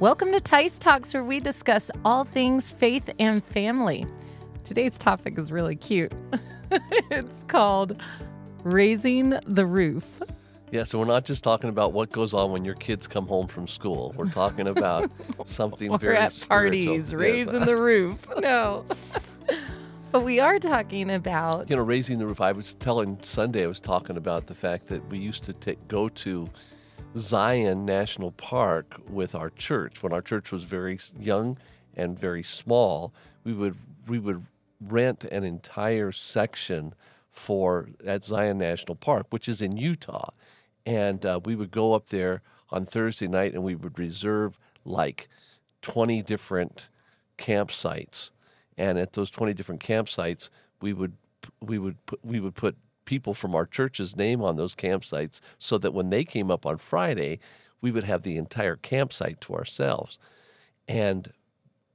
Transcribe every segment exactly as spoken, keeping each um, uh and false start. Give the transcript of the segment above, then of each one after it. Welcome to Tice Talks, where we discuss all things faith and family. Today's topic is really cute. It's called Raising the Roof. Yeah, so we're not just talking about what goes on when your kids come home from school. We're talking about something very at spiritual. Parties, raising the roof. No. But we are talking about... You know, raising the roof. I was telling Sunday, I was talking about the fact that we used to take, go to Zion National Park with our church. When our church was very young and very small, we would we would rent an entire section for at Zion National Park, which is in Utah. And uh, we would go up there on Thursday night, and we would reserve like twenty different campsites. And at those twenty different campsites, we would we would put, we would put people from our church's name on those campsites, so that when they came up on Friday, we would have the entire campsite to ourselves. And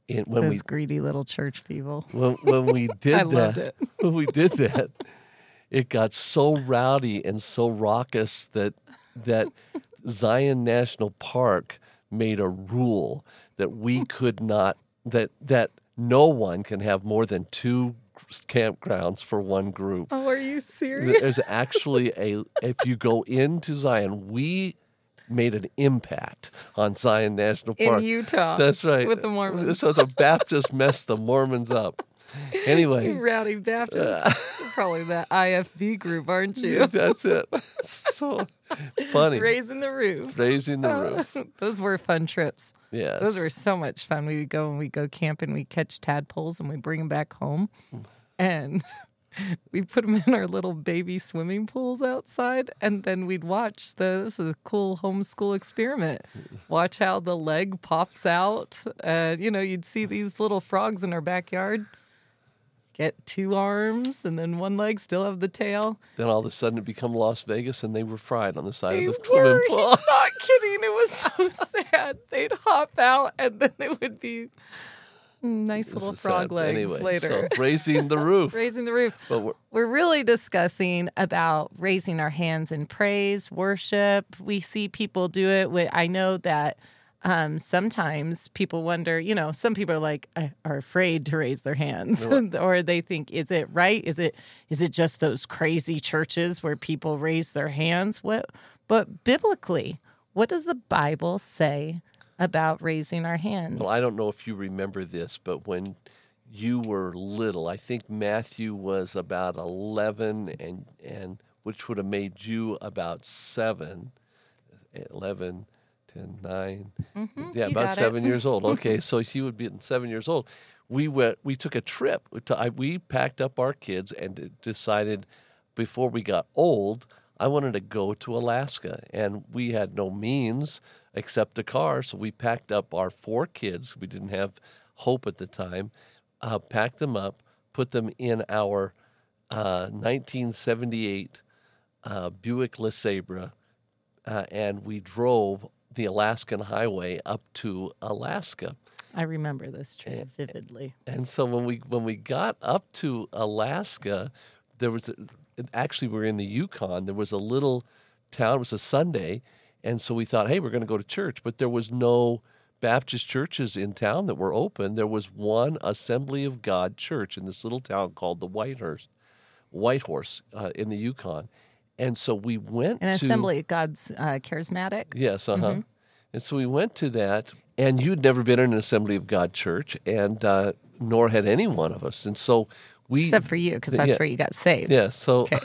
it, when those we greedy little church people, when, when we did I that, loved it. when we did that, it got so rowdy and so raucous that that Zion National Park made a rule that we could not that that. No one can have more than two campgrounds for one group. Oh, are you serious? There's actually a, if you go into Zion, we made an impact on Zion National Park. In Utah. That's right. With the Mormons. So the Baptists messed the Mormons up. Anyway. You rowdy Baptists. Uh, probably that I F B group, aren't you? Yeah, that's it. So funny. Raising the roof. Raising the roof. Uh, those were fun trips. Yeah. Those were so much fun. We would go and we go camping, we catch tadpoles and we bring them back home. And we put them in our little baby swimming pools outside, and then we'd watch the, this is a cool homeschool experiment. Watch how the leg pops out. Uh, you know, you'd see these little frogs in our backyard. Get two arms and then one leg, still have the tail. Then all of a sudden it became Las Vegas, and they were fried on the side they of the swimming pool. He's not kidding. It was so sad. They'd hop out, and then they would be nice this little frog sad. legs anyway, later. So raising the roof. raising the roof. But we're, we're really discussing about raising our hands in praise, worship. We see people do it. With, I know that... Um, sometimes people wonder, you know, some people are like, uh, are afraid to raise their hands or they think, is it right? Is it, is it just those crazy churches where people raise their hands? What, but biblically, what does the Bible say about raising our hands? Well, I don't know if you remember this, but when you were little, I think Matthew was about eleven and, and which would have made you about seven, eleven, and nine, mm-hmm, yeah, about seven it. years old. Okay, so she would be seven years old. We went. We took a trip. We packed up our kids and decided before we got old, I wanted to go to Alaska, and we had no means except a car. So we packed up our four kids. We didn't have hope at the time. Uh, packed them up, put them in our uh, nineteen seventy-eight uh, Buick LeSabre, uh, and we drove the Alaskan Highway up to Alaska. I remember this trip vividly. And so when we when we got up to Alaska, there was a, actually we were in the Yukon. There was a little town. It was a Sunday, and so we thought, hey, we're going to go to church. But there was no Baptist churches in town that were open. There was one Assembly of God church in this little town called the Whitehorse, Whitehorse uh, in the Yukon. And so we went An to... An Assembly of God's uh, Charismatic. Yes, uh-huh. Mm-hmm. And so we went to that, and you'd never been in an Assembly of God church, and uh, nor had any one of us. And so we... Except for you, because that's yeah, where you got saved. Yeah, so... Okay.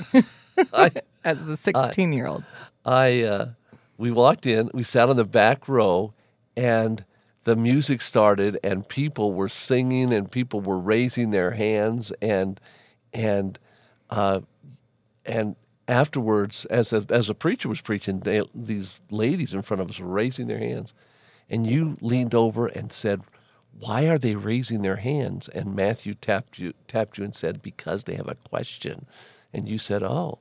I, As a sixteen-year-old. I, I uh, we walked in, we sat on the back row, and the music started, and people were singing, and people were raising their hands, and... and uh, and afterwards, as a, as a preacher was preaching, they, these ladies in front of us were raising their hands. And you leaned over and said, why are they raising their hands? And Matthew tapped you tapped you and said, because they have a question. And you said, oh.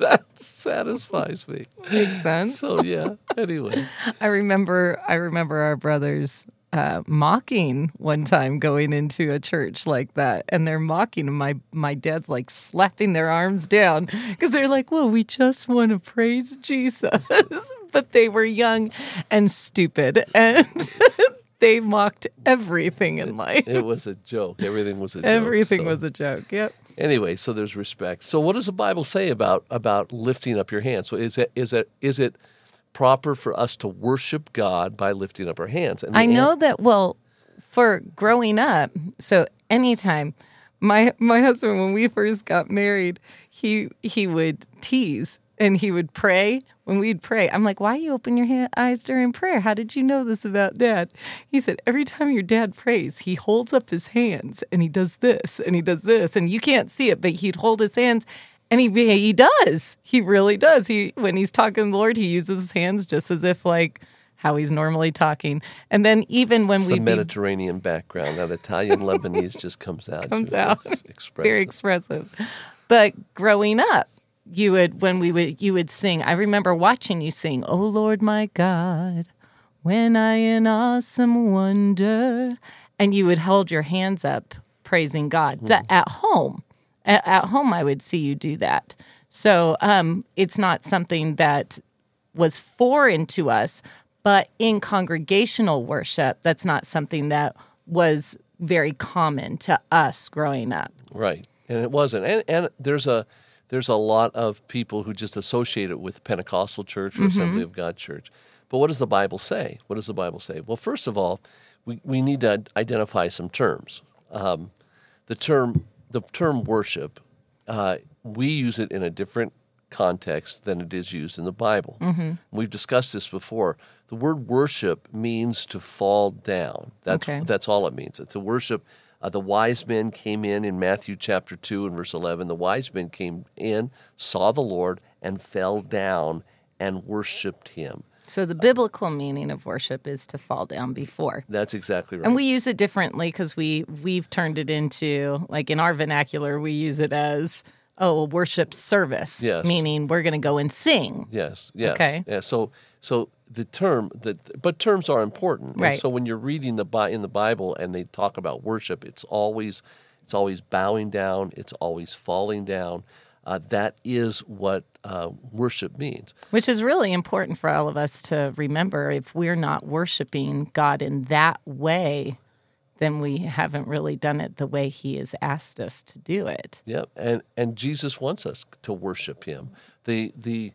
That satisfies me. Makes sense. So, yeah, anyway. I remember I remember our brothers uh, mocking one time going into a church like that, and they're mocking. And my, my dad's like slapping their arms down because they're like, well, we just want to praise Jesus. But they were young and stupid, and they mocked everything in life. It was a joke. Everything was a joke. Everything so. was a joke, yep. Anyway, so there's respect. So what does the Bible say about about lifting up your hands? So is it is it is it proper for us to worship God by lifting up our hands? And I know an- that, well, for growing up, so anytime, my my husband, when we first got married, he he would tease and he would pray. When we'd pray, I'm like, why you open your hand, eyes during prayer? How did you know this about Dad? He said, every time your dad prays, he holds up his hands, and he does this, and he does this. And you can't see it, but he'd hold his hands, and he he does. He really does. He When he's talking to the Lord, he uses his hands just as if, like, how he's normally talking. And then even when we... It's the Mediterranean be... background. That Italian-Lebanese just comes out. Comes out. Expressive. Very expressive. But growing up, You would, when we would, you would sing. I remember watching you sing, "Oh Lord, my God, when I in awesome wonder," and you would hold your hands up, praising God. Mm-hmm. At home, at, at home, I would see you do that. So um, it's not something that was foreign to us, but in congregational worship, that's not something that was very common to us growing up. Right, and it wasn't. And and there's a. There's a lot of people who just associate it with Pentecostal church or mm-hmm. Assembly of God church. But what does the Bible say? What does the Bible say? Well, first of all, we, we need to identify some terms. Um, the term the term worship, uh, we use it in a different context than it is used in the Bible. Mm-hmm. We've discussed this before. The word worship means to fall down. That's okay. That's all it means. It's a worship. Uh, the wise men came in in Matthew chapter two and verse eleven. The wise men came in, saw the Lord, and fell down and worshiped him. So the biblical meaning of worship is to fall down before. That's exactly right. And we use it differently because we, we've turned it into, like in our vernacular, we use it as, oh, a worship service, yes. Meaning we're going to go and sing. Yes, yes. Okay. Yeah, so so the term, the, but terms are important. Right. And so when you're reading the in the Bible and they talk about worship, it's always it's always bowing down, it's always falling down. Uh, that is what uh, worship means. Which is really important for all of us to remember. If we're not worshiping God in that way, then we haven't really done it the way he has asked us to do it. Yeah, and and Jesus wants us to worship him. The the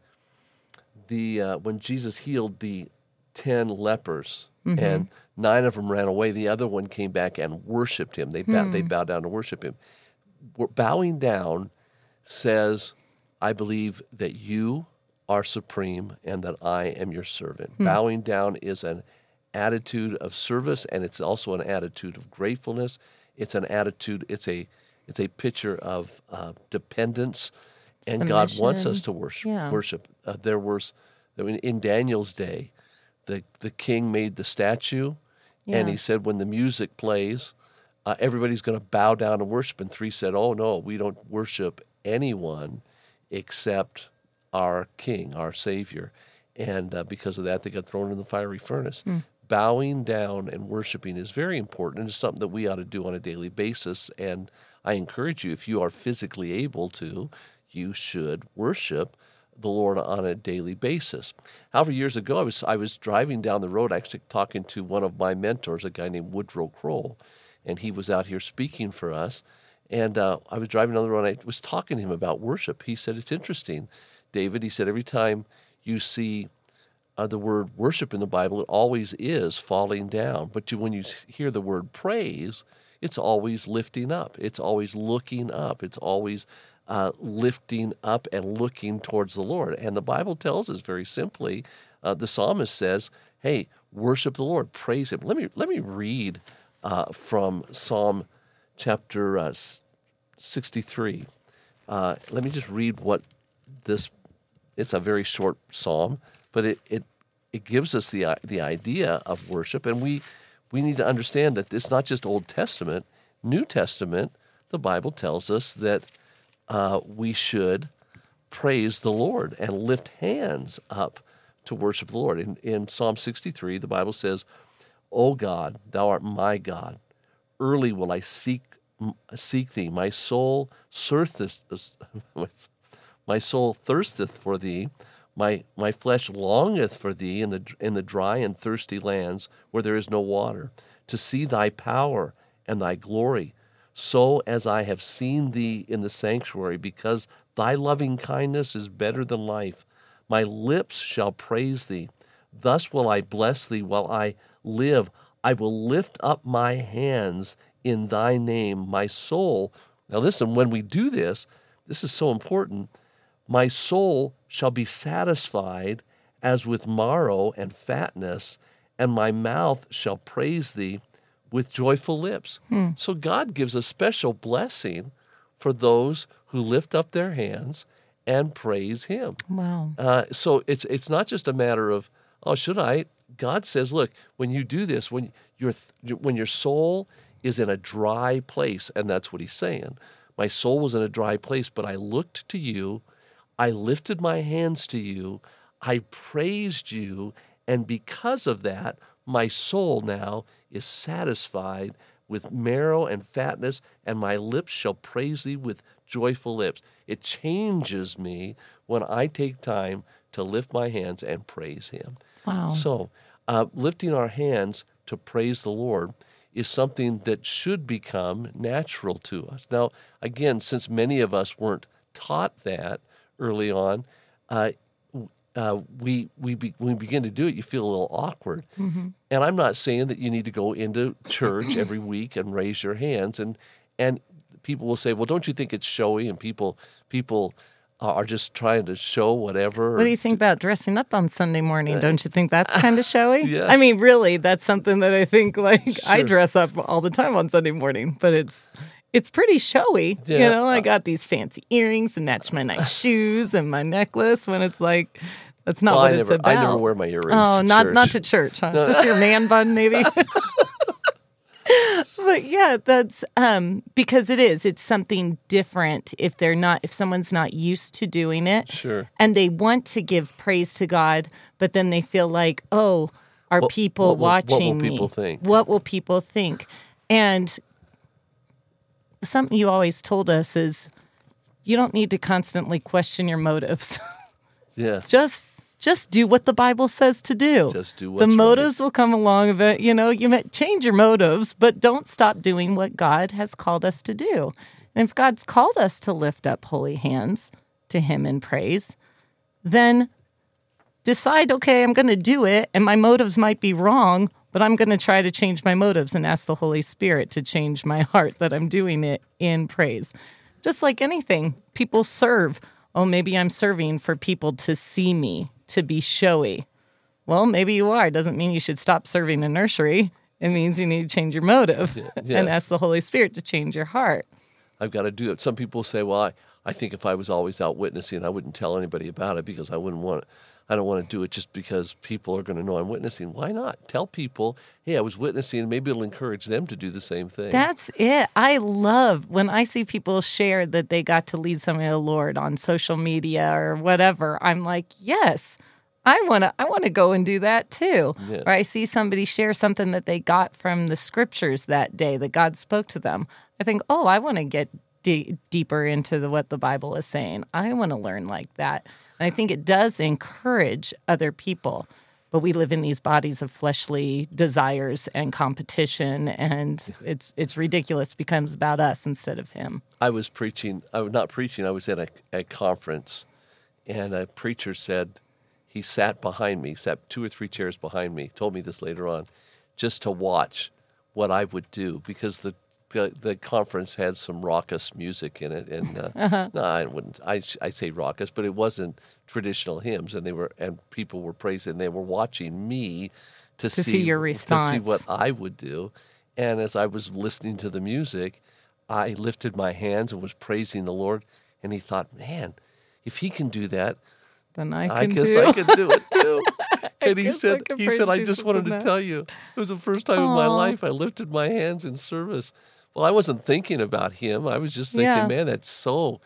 the uh, when Jesus healed the ten lepers mm-hmm. and nine of them ran away, the other one came back and worshiped him. They bow, mm. they bowed down to worship him. Bowing down says, "I believe that you are supreme and that I am your servant." Mm. Bowing down is an attitude of service, and it's also an attitude of gratefulness. It's an attitude. It's a it's a picture of uh, dependence, and submission. God wants us to worship. Yeah. Worship. Uh, there was I mean, in Daniel's day, the the king made the statue, yeah. and he said, "When the music plays, uh, everybody's going to bow down and worship." And three said, "Oh no, we don't worship anyone except our King, our Savior." And uh, because of that, they got thrown in the fiery furnace. Mm. Bowing down and worshiping is very important, and it's something that we ought to do on a daily basis. And I encourage you, if you are physically able to, you should worship the Lord on a daily basis. However, years ago, I was I was driving down the road, actually talking to one of my mentors, a guy named Woodrow Kroll, and he was out here speaking for us. And uh, I was driving down the road, and I was talking to him about worship. He said, "It's interesting, David," he said, "every time you see Uh, the word worship in the Bible, it always is falling down. But you, when you hear the word praise, it's always lifting up. It's always looking up. It's always uh, lifting up and looking towards the Lord." And the Bible tells us very simply, uh, the psalmist says, hey, worship the Lord, praise him. Let me let me read uh, from Psalm chapter uh, sixty-three. Uh, let me just read what this, it's a very short psalm. But it, it it gives us the the idea of worship, and we we need to understand that it's not just Old Testament, New Testament. The Bible tells us that uh, we should praise the Lord and lift hands up to worship the Lord. In in Psalm sixty-three, the Bible says, O God, thou art my God. Early will I seek seek thee. My soul thirsteth, my soul thirsteth for thee. My my flesh longeth for thee in the in the dry and thirsty lands where there is no water, to see thy power and thy glory, so as I have seen thee in the sanctuary, because thy loving kindness is better than life. My lips shall praise thee. Thus will I bless thee while I live. I will lift up my hands in thy name, my soul. Now listen, when we do this, this is so important. My soul shall be satisfied as with marrow and fatness, and my mouth shall praise thee with joyful lips. Hmm. So God gives a special blessing for those who lift up their hands and praise him. Wow. Uh, so it's it's not just a matter of, oh, should I? God says, look, when you do this, when your when your soul is in a dry place, and that's what he's saying, my soul was in a dry place, but I looked to you, I lifted my hands to you, I praised you, and because of that, my soul now is satisfied with marrow and fatness, and my lips shall praise thee with joyful lips. It changes me when I take time to lift my hands and praise him. Wow. So uh, lifting our hands to praise the Lord is something that should become natural to us. Now, again, since many of us weren't taught that early on, uh, uh, we we be, when we begin to do it, you feel a little awkward. Mm-hmm. And I'm not saying that you need to go into church every week and raise your hands. And and people will say, well, don't you think it's showy? And people people... are just trying to show whatever. What do you think about dressing up on Sunday morning? Don't you think that's kind of showy? Yeah. I mean, really, that's something that I think, like, sure. I dress up all the time on Sunday morning, but it's it's pretty showy. Yeah. You know, I got these fancy earrings and match my nice shoes and my necklace, when it's like, that's not well, what I it's never, about. I never wear my earrings Oh, to not, not to church, huh? No. Just your man bun, maybe? But yeah, that's um, because it is. It's something different if they're not, if someone's not used to doing it. Sure. And they want to give praise to God, but then they feel like, oh, are what, people what will, watching me? What will people me? think? What will people think? And something you always told us is you don't need to constantly question your motives. Yeah. Just. Just do what the Bible says to do. Just do what's The motives right. will come along of it. You know, you might change your motives, but don't stop doing what God has called us to do. And if God's called us to lift up holy hands to him in praise, then decide, okay, I'm going to do it, and my motives might be wrong, but I'm going to try to change my motives and ask the Holy Spirit to change my heart that I'm doing it in praise. Just like anything, people serve. Oh, maybe I'm serving for people to see me, to be showy. Well, maybe you are. It doesn't mean you should stop serving a nursery. It means you need to change your motive yes. and ask the Holy Spirit to change your heart. I've got to do it. Some people say, well, I, I think if I was always out witnessing, I wouldn't tell anybody about it because I wouldn't want it. I don't want to do it just because people are going to know I'm witnessing. Why not? Tell people, hey, I was witnessing, and maybe it'll encourage them to do the same thing. That's it. I love when I see people share that they got to lead somebody to the Lord on social media or whatever. I'm like, yes, I want to I want to go and do that too. Yeah. Or I see somebody share something that they got from the scriptures that day that God spoke to them. I think, oh, I want to get d- deeper into the, what the Bible is saying. I want to learn like that. And I think it does encourage other people, but we live in these bodies of fleshly desires and competition, and it's it's ridiculous. It becomes about us instead of him. I was preaching. I was not preaching. I was at a, a conference, and a preacher said he sat behind me, sat two or three chairs behind me, told me this later on, just to watch what I would do, because the The, the conference had some raucous music in it, and uh, uh-huh. no, I wouldn't. I I say raucous, but it wasn't traditional hymns, and they were and people were praising. They were watching me to, to see, see your response, to see what I would do. And as I was listening to the music, I lifted my hands and was praising the Lord. And he thought, man, if he can do that, then I can I guess do. I can do it too. And he said, he said, I just wanted to tell you, it was the first time Aww. in my life I lifted my hands in service. Well, I wasn't thinking about him. I was just thinking, yeah. man, that's so,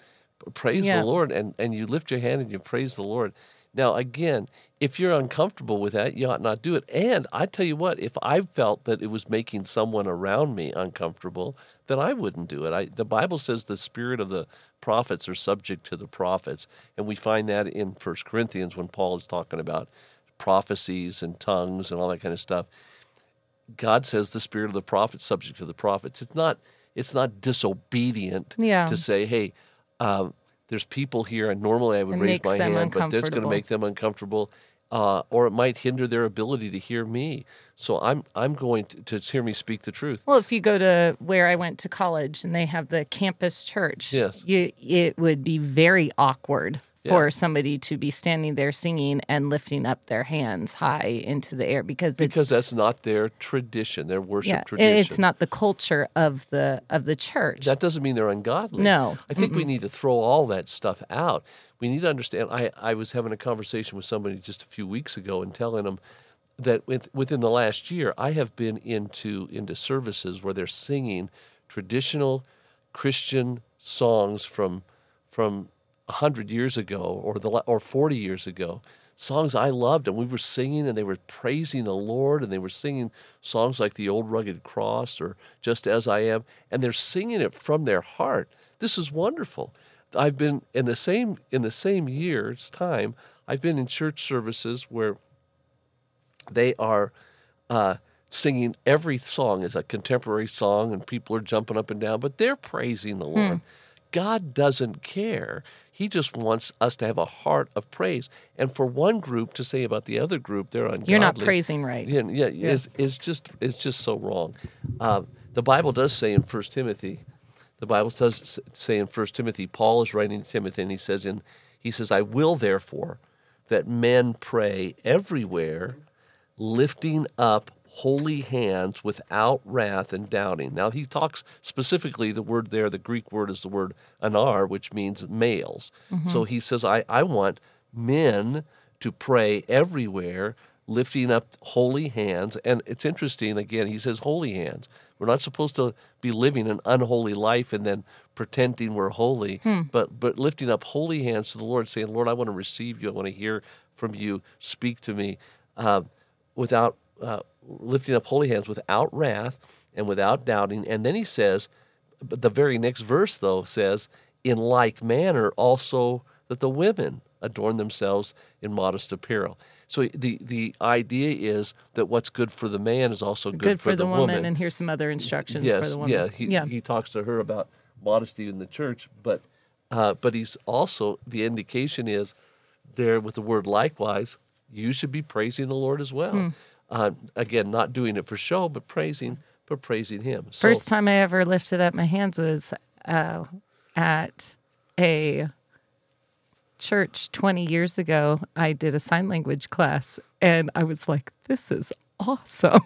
praise yeah. the Lord. And and you lift your hand and you praise the Lord. Now, again, if you're uncomfortable with that, you ought not do it. And I tell you what, if I felt that it was making someone around me uncomfortable, then I wouldn't do it. I, the Bible says the spirit of the prophets are subject to the prophets, and we find that in First Corinthians when Paul is talking about prophecies and tongues and all that kind of stuff. God says the spirit of the prophets subject to the prophets. It's not it's not disobedient yeah. to say, hey, um, there's people here, and normally I would it raise my hand, but that's going to make them uncomfortable, uh, or it might hinder their ability to hear me. So I'm I'm going to, to hear me speak the truth. Well, if you go to where I went to college and they have the campus church, yes. you, it would be very awkward yeah. for somebody to be standing there singing and lifting up their hands high into the air because it's, because that's not their tradition, their worship yeah, tradition. It's not the culture of the of the church. That doesn't mean they're ungodly. No. I think mm-mm. we need to throw all that stuff out. We need to understand. I, I was having a conversation with somebody just a few weeks ago and telling them that with, within the last year, I have been into into services where they're singing traditional Christian songs from from a hundred years ago or the or forty years ago, songs I loved, and we were singing, and they were praising the Lord, and they were singing songs like The Old Rugged Cross or Just As I Am, and they're singing it from their heart. This is wonderful. I've been in the same in the same year's time. I've been in church services where they are uh, singing every song as a contemporary song, and people are jumping up and down, but they're praising the Lord. Mm. God doesn't care. He just wants us to have a heart of praise. And for one group to say about the other group, they're ungodly. You're not praising right. Yeah, yeah, yeah. It's, it's, just, it's just so wrong. Uh, the Bible does say in First Timothy, the Bible does say in First Timothy, Paul is writing to Timothy, and he says, in, he says, I will therefore that men pray everywhere, lifting up holy hands without wrath and doubting. Now, he talks specifically, the word there, the Greek word is the word anar, which means males. Mm-hmm. So he says, I, I want men to pray everywhere, lifting up holy hands. And it's interesting, again, he says holy hands. We're not supposed to be living an unholy life and then pretending we're holy, hmm. but but lifting up holy hands to the Lord, saying, Lord, I want to receive you. I want to hear from you. Speak to me uh, without uh, lifting up holy hands without wrath and without doubting. And then he says, but the very next verse, though, says, in like manner also that the women adorn themselves in modest apparel. So the, the idea is that what's good for the man is also good, good for, for the, the woman. woman. And here's some other instructions yes, for the woman. Yeah he, yeah, he talks to her about modesty in the church, but uh, but he's also, the indication is there with the word likewise, you should be praising the Lord as well. Mm. Uh, again, not doing it for show, but praising, but praising Him. So, first time I ever lifted up my hands was uh, at a church twenty years ago. I did a sign language class, and I was like, "This is awesome,"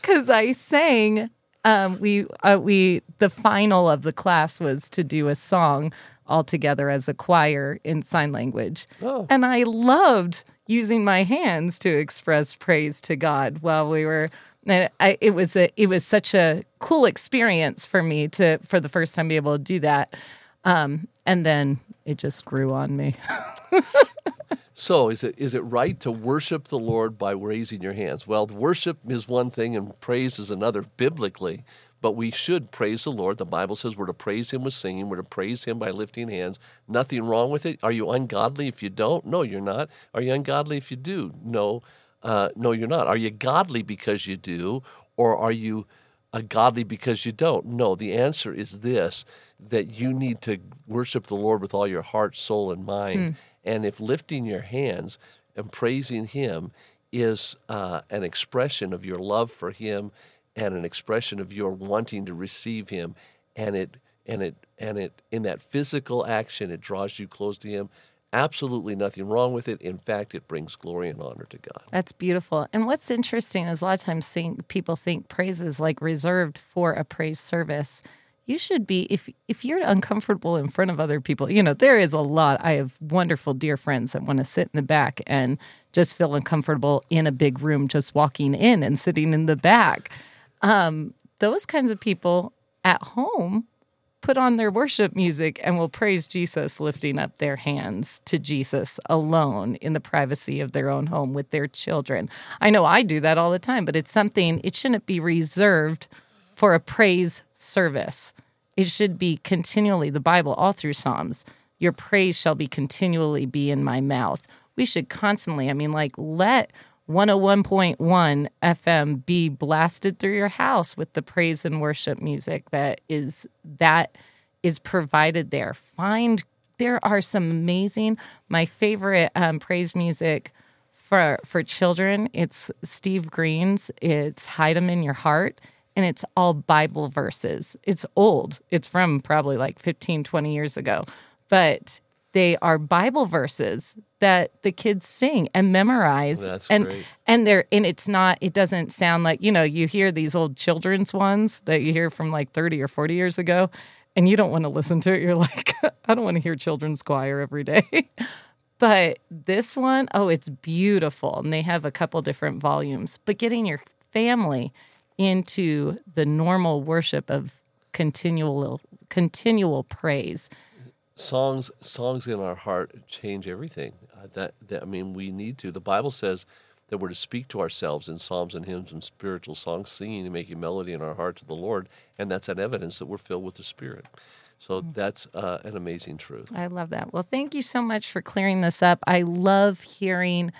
because I sang. Um, we uh, we the final of the class was to do a song all together as a choir in sign language, oh. and I loved using my hands to express praise to God while we were. I, it was a, it was such a cool experience for me to, for the first time, be able to do that, um, and then it just grew on me. So, is it is it right to worship the Lord by raising your hands? Well, worship is one thing, and praise is another, biblically. But we should praise the Lord. The Bible says we're to praise Him with singing. We're to praise Him by lifting hands. Nothing wrong with it. Are you ungodly if you don't? No, you're not. Are you ungodly if you do? No, uh, no, you're not. Are you godly because you do, or are you ungodly because you don't? No, the answer is this, that you need to worship the Lord with all your heart, soul, and mind. Mm. And if lifting your hands and praising Him is uh, an expression of your love for Him, and an expression of your wanting to receive Him, and it and it and it in that physical action, it draws you close to Him. Absolutely nothing wrong with it. In fact, it brings glory and honor to God. That's beautiful. And what's interesting is a lot of times think, people think praise is like reserved for a praise service. You should be, if if you're uncomfortable in front of other people, you know, there is a lot. I have wonderful dear friends that want to sit in the back and just feel uncomfortable in a big room, just walking in and sitting in the back. Um, those kinds of people at home put on their worship music and will praise Jesus, lifting up their hands to Jesus alone in the privacy of their own home with their children. I know I do that all the time, but it's something, it shouldn't be reserved for a praise service. It should be continually, the Bible, all through Psalms, your praise shall be continually be in my mouth. We should constantly, I mean, like, let one oh one point one F M be blasted through your house with the praise and worship music that is that is provided there. Find, there are some amazing, my favorite um, praise music for for children, it's Steve Green's, it's Hide Them In Your Heart, and it's all Bible verses. It's old. It's from probably like fifteen, twenty years ago, but they are Bible verses that the kids sing and memorize. That's and great. and they're and it's not it doesn't sound like, you know, you hear these old children's ones that you hear from like thirty or forty years ago and you don't want to listen to it. You're like, I don't want to hear children's choir every day. But this one, oh, it's beautiful, and they have a couple different volumes. But getting your family into the normal worship of continual continual praise. Songs, songs in our heart change everything. Uh, that, that I mean, we need to. The Bible says that we're to speak to ourselves in psalms and hymns and spiritual songs, singing and making melody in our heart to the Lord, and that's an evidence that we're filled with the Spirit. So that's uh, an amazing truth. I love that. Well, thank you so much for clearing this up. I love hearing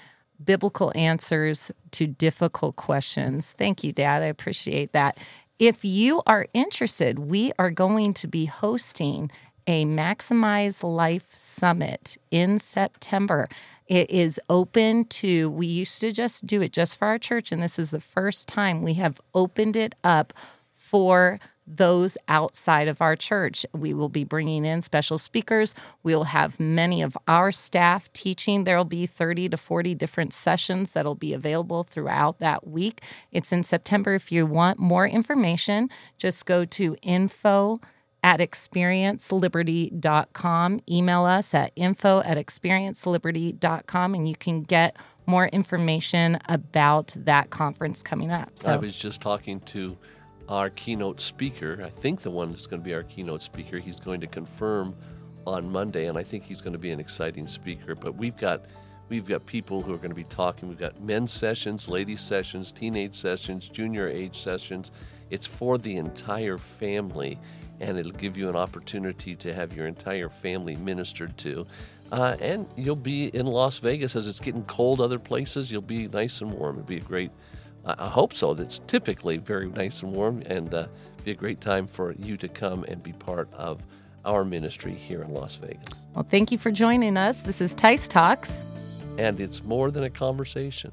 biblical answers to difficult questions. Thank you, Dad. I appreciate that. If you are interested, we are going to be hosting a Maximize Life Summit in September. It is open to, we used to just do it just for our church, and this is the first time we have opened it up for those outside of our church. We will be bringing in special speakers. We'll have many of our staff teaching. There'll be thirty to forty different sessions that'll be available throughout that week. It's in September. If you want more information, just go to info at experience liberty dot com. Email us at info at experience liberty dot com, and you can get more information about that conference coming up. So I was just talking to our keynote speaker, I think the one that's going to be our keynote speaker. He's going to confirm on Monday, and I think he's going to be an exciting speaker. But we've got we've got people who are going to be talking. We've got men's sessions, ladies' sessions, teenage sessions, junior age sessions. It's for the entire family, and it'll give you an opportunity to have your entire family ministered to. Uh, and you'll be in Las Vegas. As it's getting cold other places, you'll be nice and warm. It'd be a great, uh, I hope so, that's typically very nice and warm, and uh, be a great time for you to come and be part of our ministry here in Las Vegas. Well, thank you for joining us. This is Tice Talks. And it's more than a conversation.